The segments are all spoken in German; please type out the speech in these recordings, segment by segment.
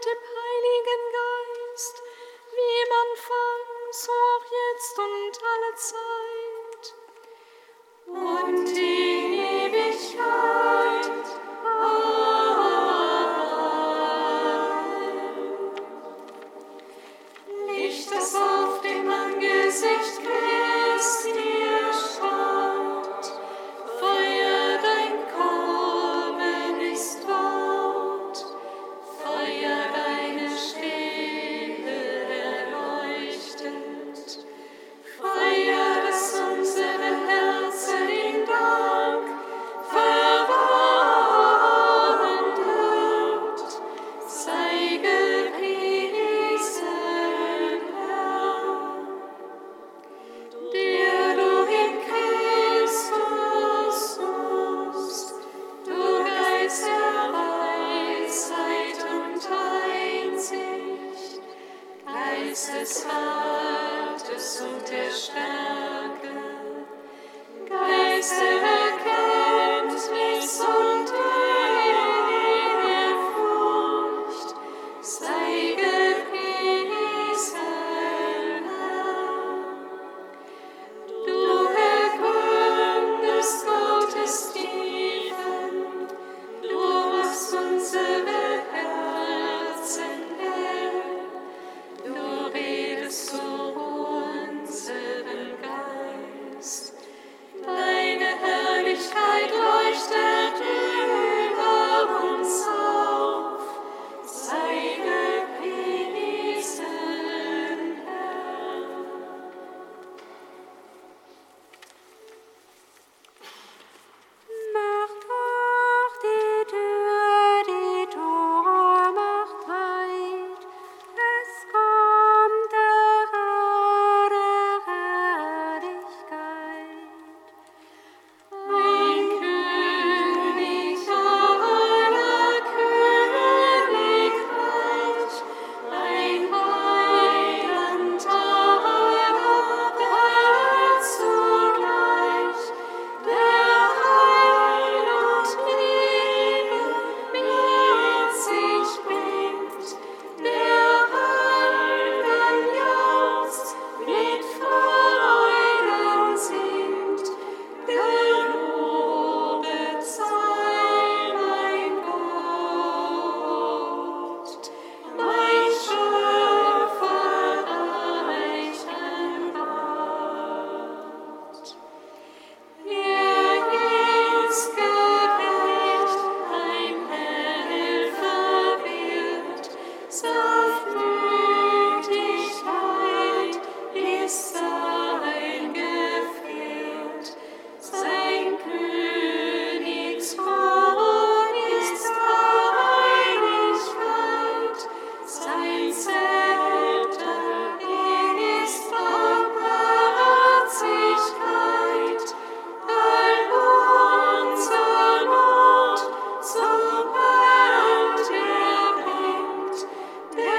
mit dem Heiligen Geist, wie im Anfang, so auch jetzt und alle Zeit. Und in Ewigkeit. Amen. Licht, das auf dem Angesicht Christi erstrahlt, feier dein Kommen ist laut, feier deine Stille erleuchtend, feier, dass unsere Herzen in Dank verwandelt, sei gepriesen, Herr, der du in Christus ruhst, du Geist der Weisheit und Einsicht, Geist des Rates und der Stärke, Geist der Erkenntnis und der Furcht, sei gepriesen, Herr. Du erkundest Gottes Tiefen, du machst unsere Herzen hell, du redest zu unserem Geist, deine Herrlichkeit leuchtet über uns auf, sei gepriesen, Herr. Macht auf die Tür, die Tore macht weit, es kommt der Herr der Herrlichkeit. Ein König aller Königreich, ein Heiland aller Welt zugleich, der Heil und Liebe mit sich bringt, der Heilgen jauchzt, mit Freuden singt, gelobet sei mein Gott, mein Schöpfer, reich an Gott. Er ist gerecht, ein Helfer wird, Sanftmütigkeit ist sein Gefährt, sein Königskorn ist Heiligkeit, sein Zepter ist Barmherzigkeit, all unser Not, so bald er bringt, der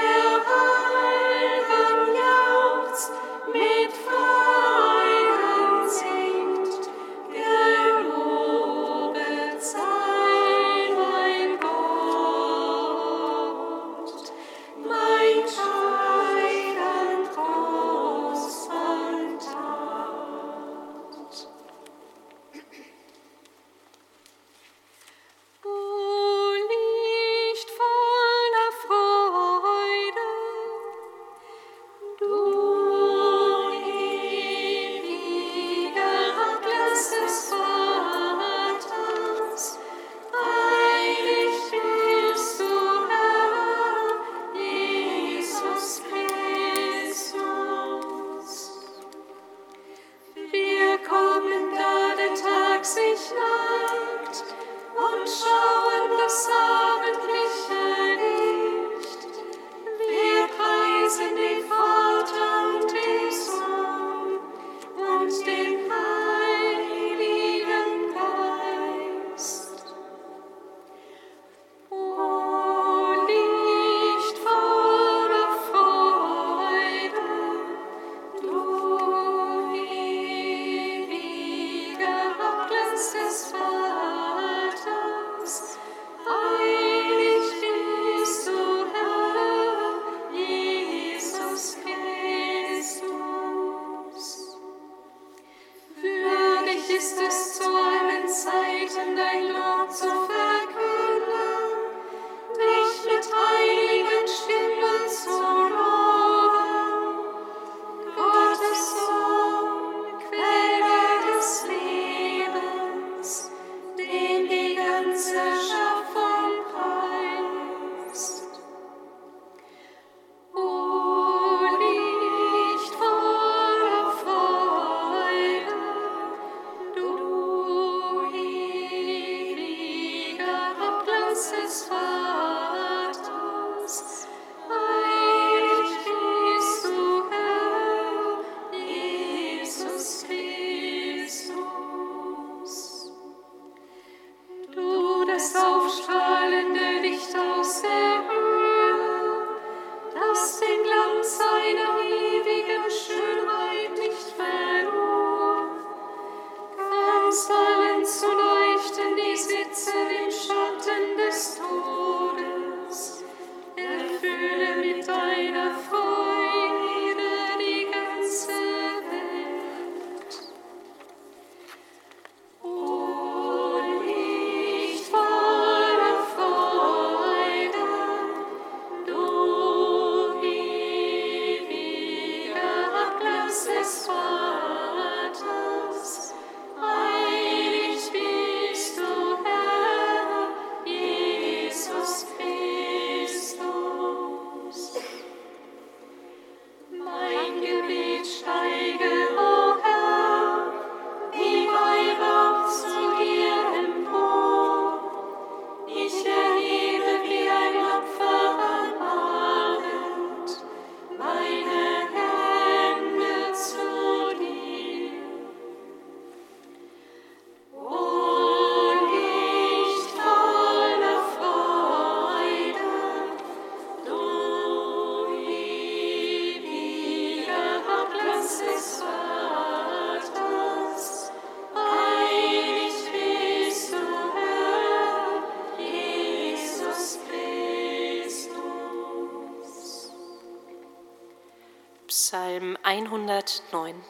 Psalm 109.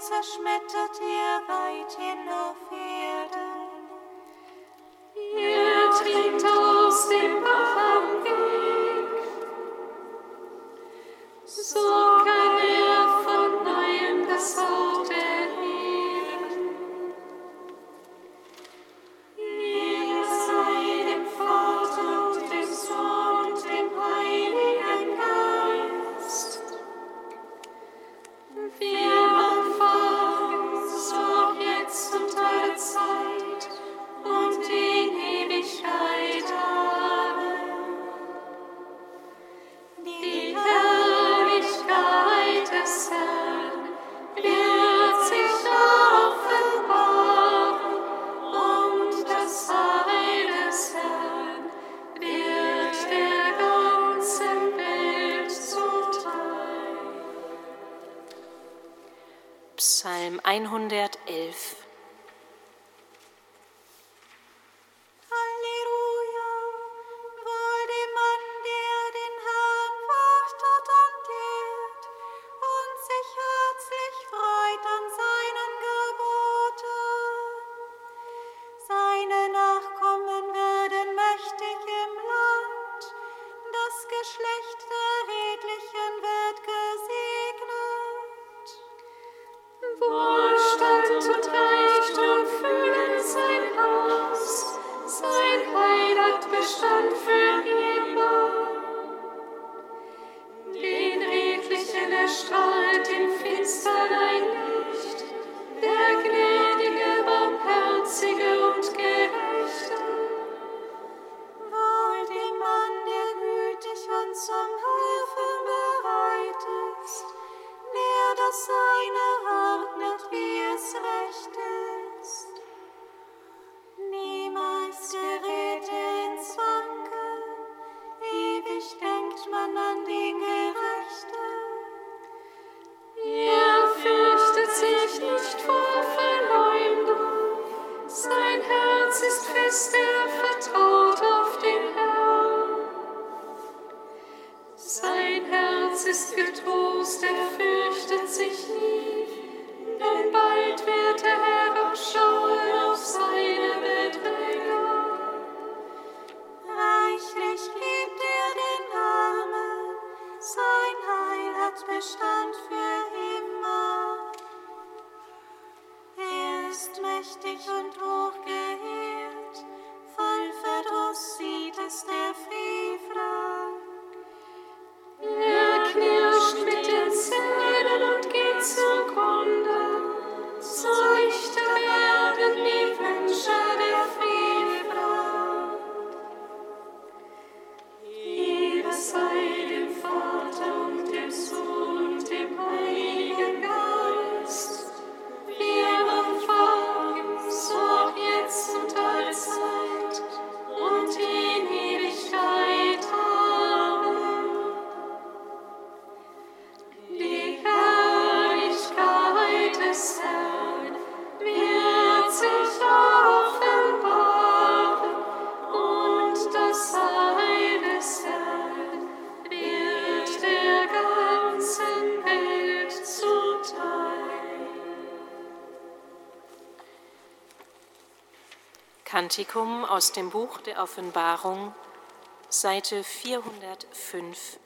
Zerschmettert ihr weit hin auf Erden. Ihr trinkt aus dem Bach am Weg. So kann er von neuem das Wort erheben. Ihr seid dem Vater und dem Sohn und dem Heiligen Geist. Psalm 111. Halleluja, wohl dem Mann, der den Herrn fürchtet und ehrt, Kantikum aus dem Buch der Offenbarung, Seite 405.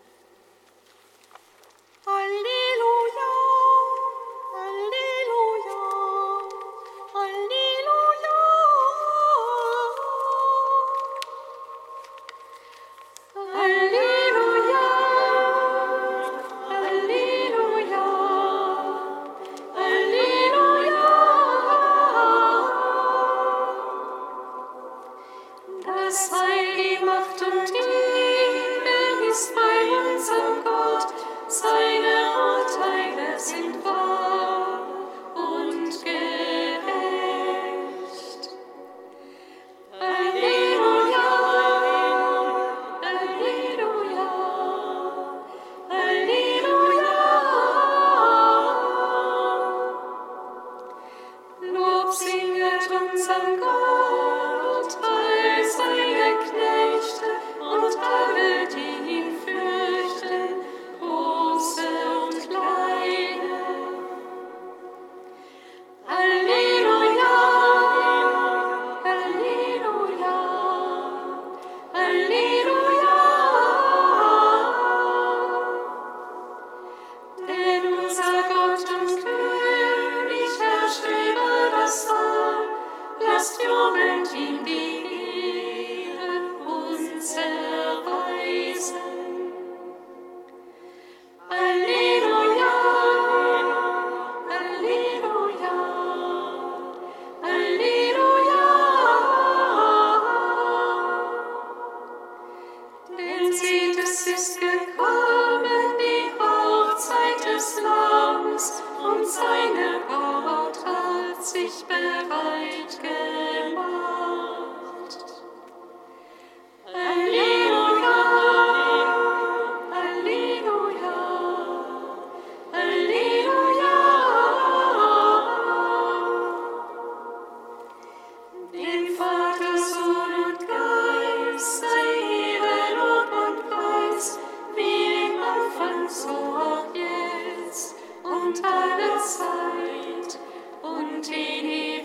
Zeit und in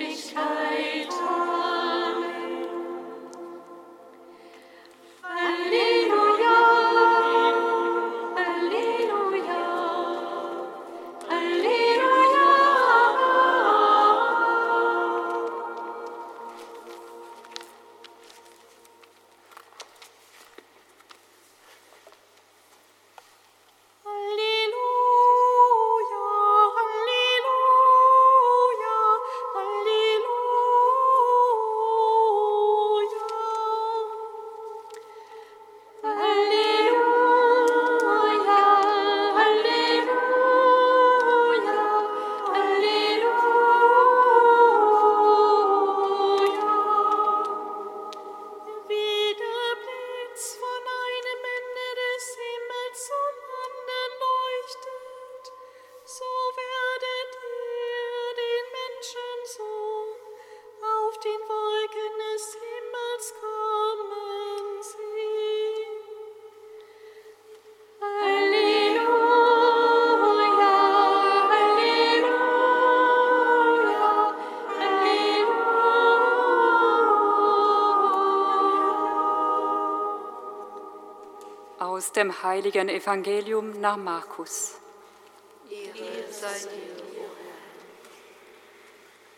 Aus dem heiligen Evangelium nach Markus.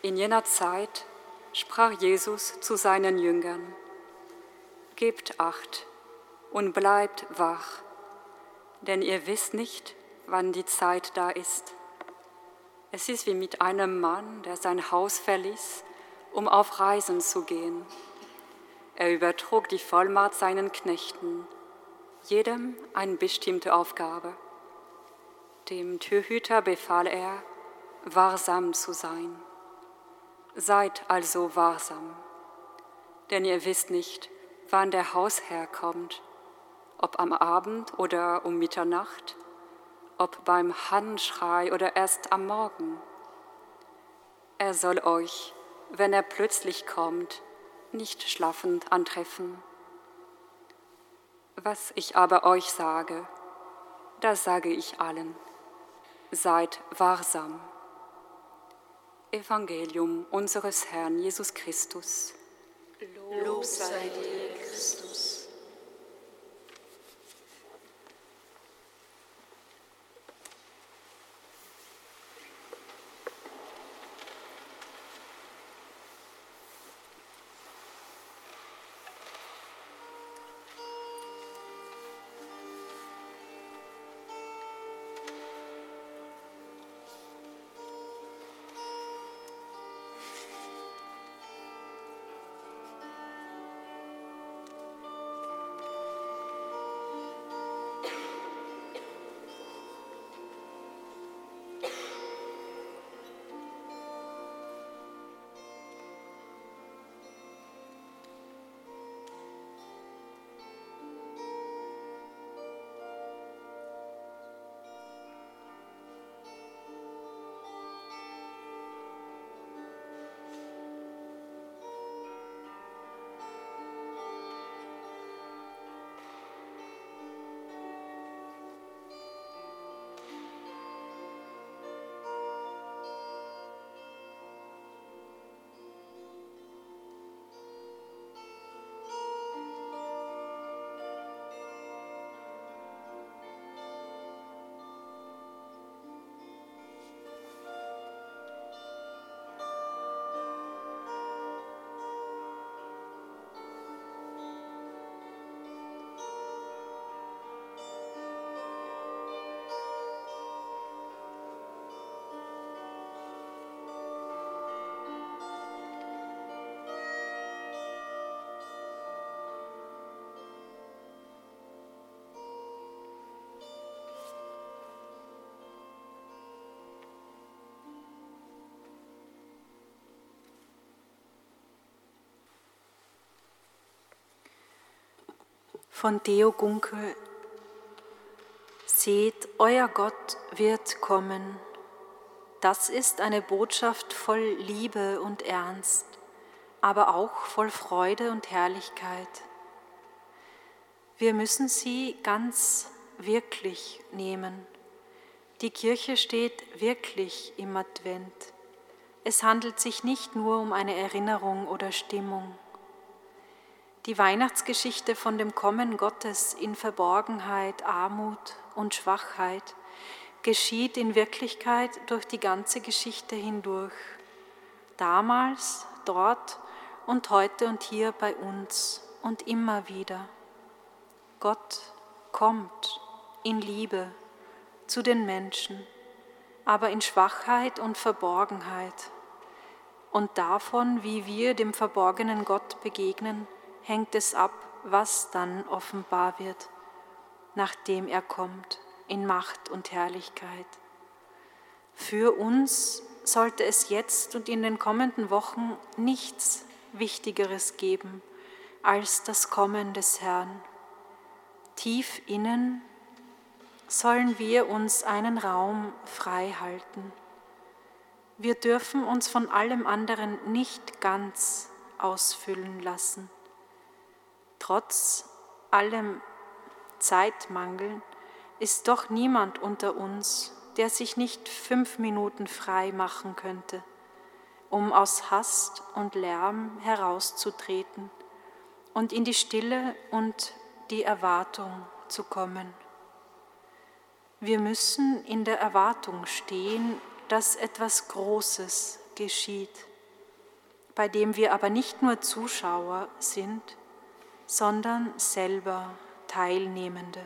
In jener Zeit sprach Jesus zu seinen Jüngern: Gebt Acht und bleibt wach, denn ihr wisst nicht, wann die Zeit da ist. Es ist wie mit einem Mann, der sein Haus verließ, um auf Reisen zu gehen. Er übertrug die Vollmacht seinen Knechten, jedem eine bestimmte Aufgabe. Dem Türhüter befahl er, wachsam zu sein. Seid also wachsam, denn ihr wisst nicht, wann der Hausherr kommt, ob am Abend oder um Mitternacht, ob beim Handschrei oder erst am Morgen. Er soll euch, wenn er plötzlich kommt, nicht schlafend antreffen. Was ich aber euch sage, das sage ich allen: Seid wachsam. Evangelium unseres Herrn Jesus Christus. Lob sei dir, Christus. Von Theo Gunkel. Seht, euer Gott wird kommen. Das ist eine Botschaft voll Liebe und Ernst, aber auch voll Freude und Herrlichkeit. Wir müssen sie ganz wirklich nehmen. Die Kirche steht wirklich im Advent. Es handelt sich nicht nur um eine Erinnerung oder Stimmung. Die Weihnachtsgeschichte von dem Kommen Gottes in Verborgenheit, Armut und Schwachheit geschieht in Wirklichkeit durch die ganze Geschichte hindurch. Damals, dort und heute und hier bei uns und immer wieder. Gott kommt in Liebe zu den Menschen, aber in Schwachheit und Verborgenheit. Und davon, wie wir dem verborgenen Gott begegnen, hängt es ab, was dann offenbar wird, nachdem er kommt, in Macht und Herrlichkeit. Für uns sollte es jetzt und in den kommenden Wochen nichts Wichtigeres geben als das Kommen des Herrn. Tief innen sollen wir uns einen Raum frei halten. Wir dürfen uns von allem anderen nicht ganz ausfüllen lassen. Trotz allem Zeitmangel ist doch niemand unter uns, der sich nicht 5 Minuten frei machen könnte, um aus Hast und Lärm herauszutreten und in die Stille und die Erwartung zu kommen. Wir müssen in der Erwartung stehen, dass etwas Großes geschieht, bei dem wir aber nicht nur Zuschauer sind, sondern selber Teilnehmende.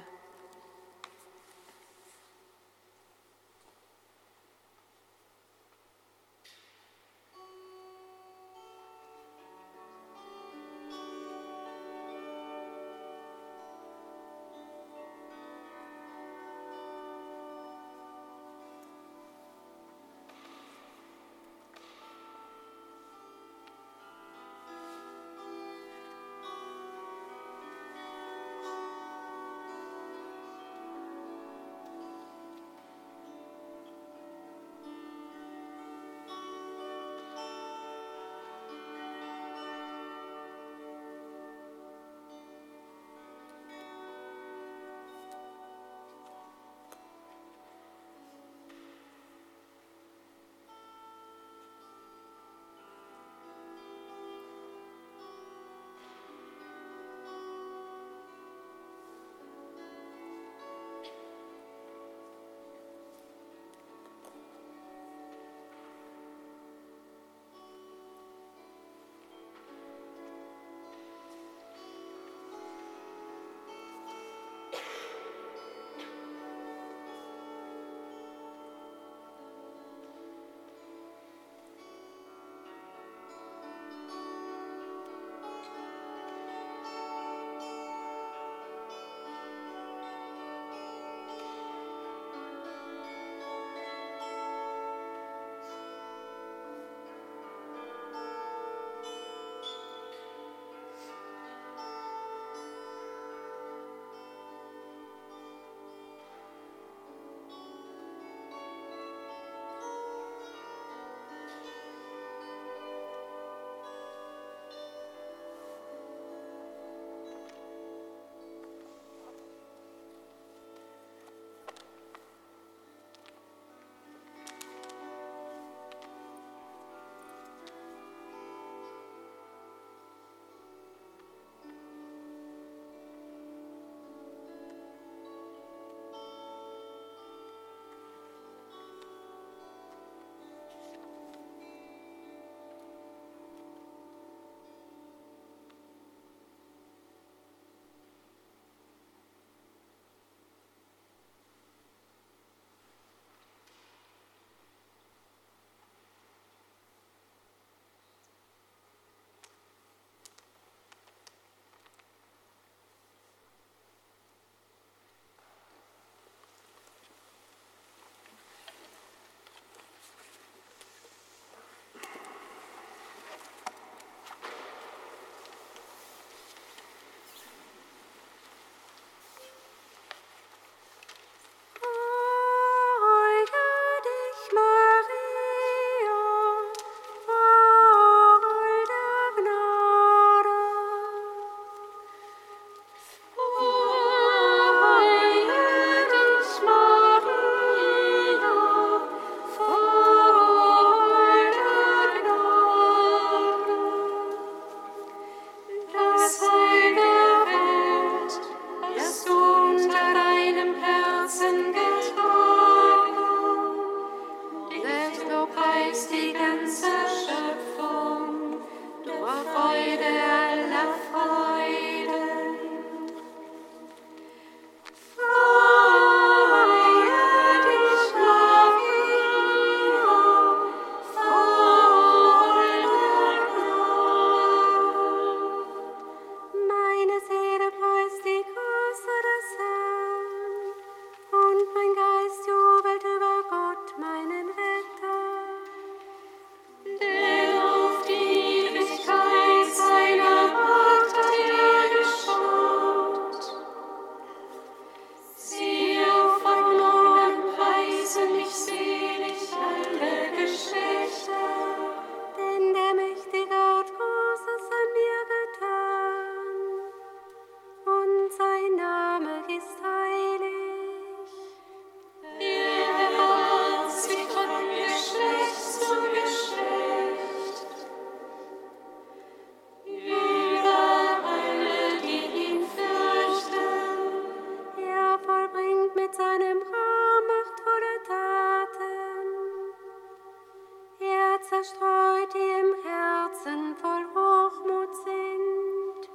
zerstreut, die im Herzen voll Hochmut sind.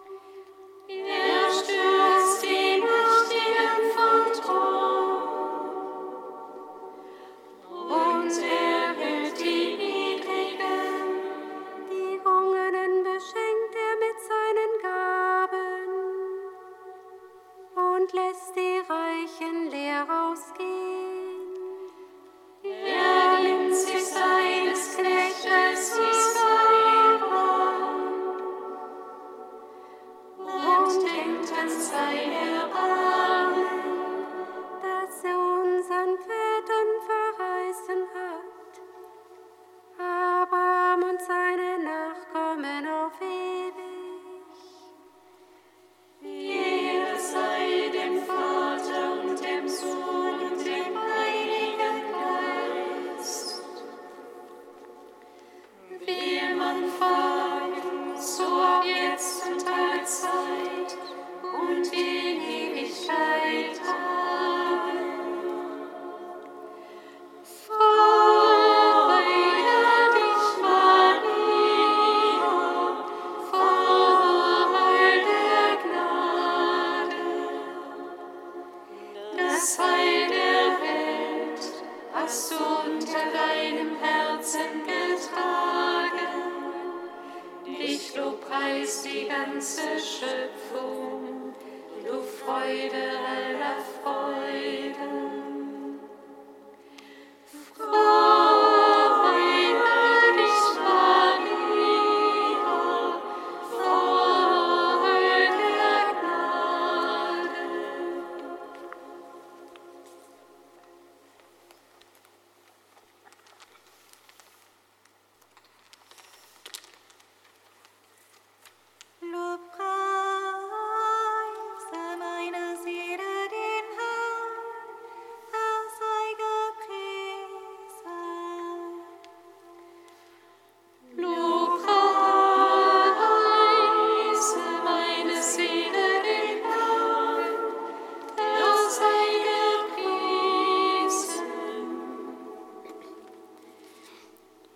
Er stürzt die Mächtigen vom Thron und er will die Niedrigen. Die Hungern beschenkt er mit seinen Gaben und lässt die Reichen leer ausgehen.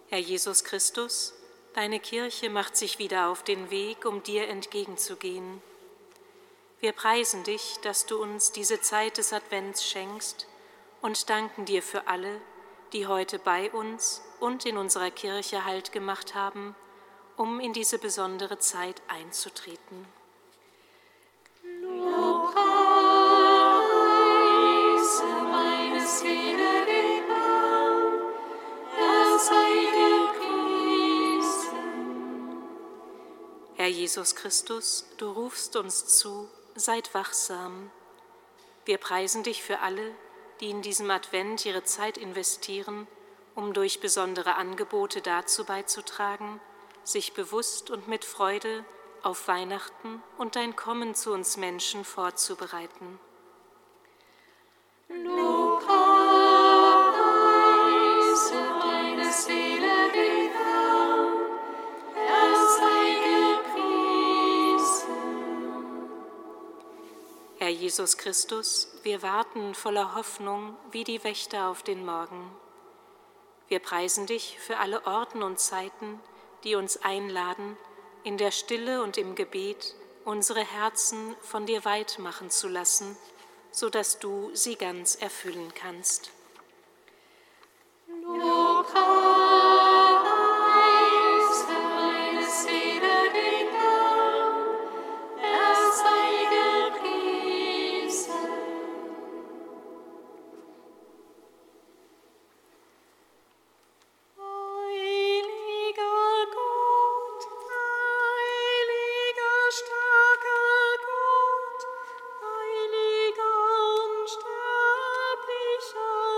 Herr Jesus Christus, deine Kirche macht sich wieder auf den Weg, um dir entgegenzugehen. Wir preisen dich, dass du uns diese Zeit des Advents schenkst und danken dir für alle, die heute bei uns und in unserer Kirche Halt gemacht haben, um in diese besondere Zeit einzutreten. Lob, Reise meines Seelen, sei gepriesen. Herr Jesus Christus, du rufst uns zu, seid wachsam. Wir preisen dich für alle, die in diesem Advent ihre Zeit investieren, um durch besondere Angebote dazu beizutragen, sich bewusst und mit Freude auf Weihnachten und dein Kommen zu uns Menschen vorzubereiten. Lob, Reise meines Seelen, er sei gepriesen. Herr Jesus Christus, wir warten voller Hoffnung wie die Wächter auf den Morgen. Wir preisen dich für alle Orten und Zeiten, die uns einladen, in der Stille und im Gebet unsere Herzen von dir weit machen zu lassen, sodass du sie ganz erfüllen kannst. Lob, Reise meines Seelen, er sei gepriesen. Heiliger Gott, heiliger starker Gott, heiliger unsterblicher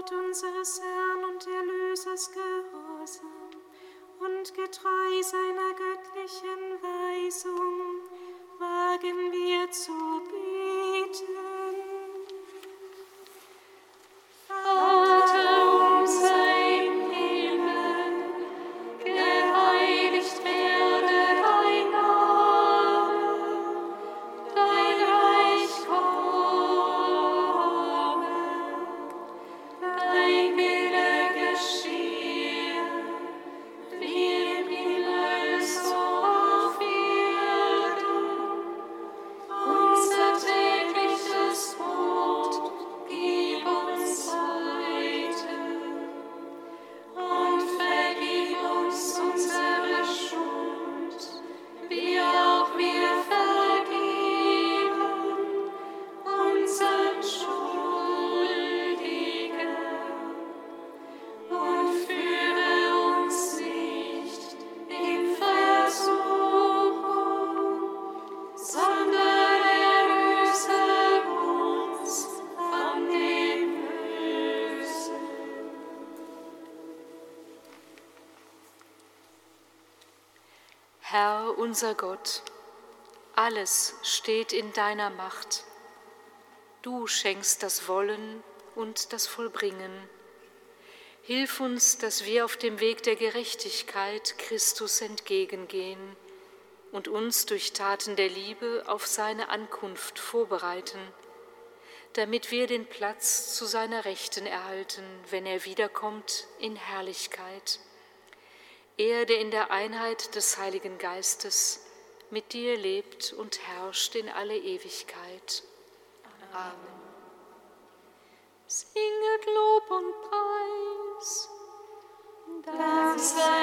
Wort unseres Herrn und Erlösers gehorsam und getreu seiner göttlichen Weisung wagen wir zu beten. Herr, unser Gott, alles steht in deiner Macht. Du schenkst das Wollen und das Vollbringen. Hilf uns, dass wir auf dem Weg der Gerechtigkeit Christus entgegengehen und uns durch Taten der Liebe auf seine Ankunft vorbereiten, damit wir den Platz zu seiner Rechten erhalten, wenn er wiederkommt in Herrlichkeit. Er, der in der Einheit des Heiligen Geistes mit dir lebt und herrscht in alle Ewigkeit. Amen. Singet Lob und Preis. Dank sei